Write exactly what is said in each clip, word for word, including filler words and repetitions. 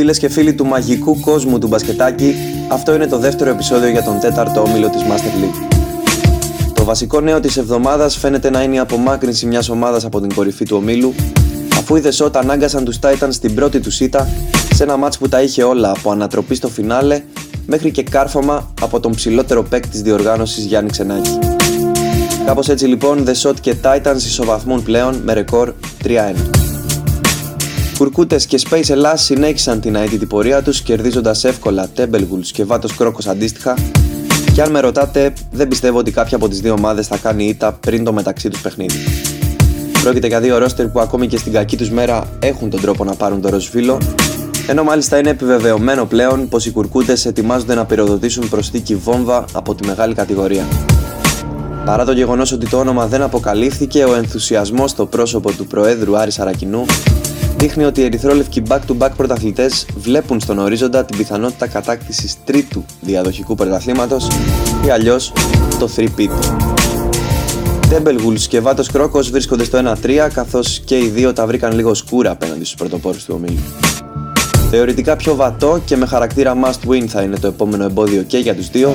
φίλες και φίλοι του μαγικού κόσμου του μπασκετάκι, αυτό είναι το δεύτερο επεισόδιο για τον τέταρτο όμιλο της Master League. Το βασικό νέο της εβδομάδας φαίνεται να είναι η απομάκρυνση μιας ομάδας από την κορυφή του ομίλου, αφού οι The Shot ανάγκασαν τους Titans στην πρώτη τους ήττα σε ένα μάτς που τα είχε όλα, από ανατροπή στο φινάλε μέχρι και κάρφωμα από τον ψηλότερο παίκτη της διοργάνωσης Γιάννη Ξενάκη. Κάπως έτσι λοιπόν, The Shot και Titans ισοβαθμούν πλέον με ρεκόρ τρία ένα. Κουρκούτες και Space Hellas συνέχισαν την αίτητη πορεία τους, κερδίζοντας εύκολα Τέμπελ Γουλς και Vatos Crocos αντίστοιχα, και αν με ρωτάτε, δεν πιστεύω ότι κάποια από τις δύο ομάδες θα κάνει ήττα πριν το μεταξύ τους παιχνίδι. Πρόκειται για δύο ρόστερ που ακόμη και στην κακή τους μέρα έχουν τον τρόπο να πάρουν το ροζ φύλλο, ενώ μάλιστα είναι επιβεβαιωμένο πλέον πως οι Κουρκούτες ετοιμάζονται να πυροδοτήσουν προσθήκη βόμβα από τη μεγάλη κατηγορία. Παρά το γεγονός ότι το όνομα δεν αποκαλύφθηκε, ο ενθουσιασμός στο πρόσωπο του Προέδρου Άρη Σαρακηνού δείχνει ότι οι ερυθρόλευκοι back-to-back πρωταθλητές βλέπουν στον ορίζοντα την πιθανότητα κατάκτησης τρίτου διαδοχικού πρωταθλήματος ή αλλιώς το three-peat. Debelwools και Vatos Crocos βρίσκονται στο ένα τρία, καθώς και οι δύο τα βρήκαν λίγο σκούρα απέναντι στους πρωτοπόρους του ομίλου. Θεωρητικά πιο βατό και με χαρακτήρα must-win θα είναι το επόμενο εμπόδιο και για τους δύο,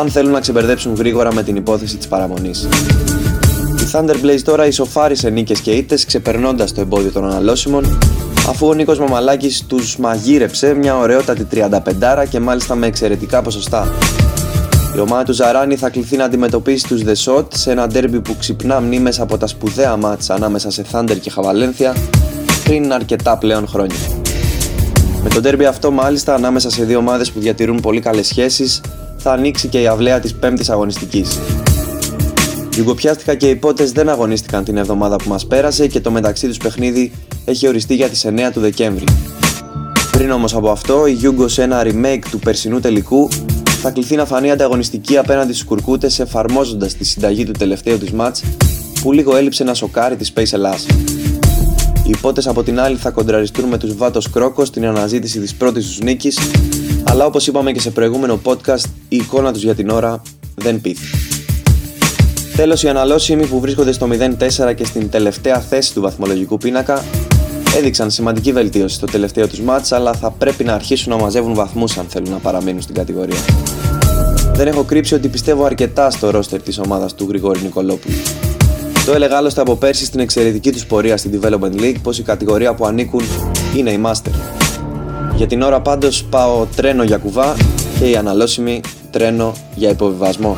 αν θέλουν να ξεμπερδέψουν γρήγορα με την υπόθεση της παραμονής. Η Thunder Blaze τώρα ισοφάρισε νίκες και ήττες, ξεπερνώντας το εμπόδιο των αναλώσιμων, αφού ο Νίκος Μαμαλάκης τους μαγείρεψε μια ωραιότατη τριανταπεντάρα και μάλιστα με εξαιρετικά ποσοστά. Η ομάδα του Ζαράνι θα κληθεί να αντιμετωπίσει τους The Shot σε ένα ντέρμπι που ξυπνά μνήμες από τα σπουδαία μάτς ανάμεσα σε Thunder και Χαβαλένθια πριν αρκετά πλέον χρόνια. Με το ντέρμπι αυτό μάλιστα ανάμεσα σε δύο ομάδες που διατηρούν πολύ καλές σχέσεις, θα ανοίξει και η αυλαία της πέμπτης αγωνιστικής. Γιούγκο Πιάστακα και οι Πότες δεν αγωνίστηκαν την εβδομάδα που μας πέρασε και το μεταξύ τους παιχνίδι έχει οριστεί για τις εννέα του Δεκέμβρη. Πριν όμως από αυτό, η Γιούγκο σε ένα remake του περσινού τελικού θα κληθεί να φανεί ανταγωνιστική απέναντι στους Κουρκούτες, εφαρμόζοντας τη συνταγή του τελευταίου της μάτς που λίγο έλειψε να σοκάρει τη Space Hellas. Οι Πότες από την άλλη θα κοντραριστούν με τους Vatos Crocos στην αναζήτηση της πρώτης τους νίκης, αλλά όπως είπαμε και σε προηγούμενο podcast, η εικόνα τους για την ώρα δεν πείθει. Τέλος, οι αναλώσιμοι που βρίσκονται στο μηδέν τέσσερα και στην τελευταία θέση του βαθμολογικού πίνακα έδειξαν σημαντική βελτίωση στο τελευταίο τους μάτς, αλλά θα πρέπει να αρχίσουν να μαζεύουν βαθμούς αν θέλουν να παραμείνουν στην κατηγορία. Δεν έχω κρύψει ότι πιστεύω αρκετά στο ρόστερ της ομάδας του Γρηγόρη Νικολόπουλου. Το έλεγα άλλωστε από πέρσι στην εξαιρετική τους πορεία στην Development League πως η κατηγορία που ανήκουν είναι η Master. Για την ώρα πάντως πάω τρένο για κουβά και οι αναλώσιμοι τρένο για υποβιβασμό.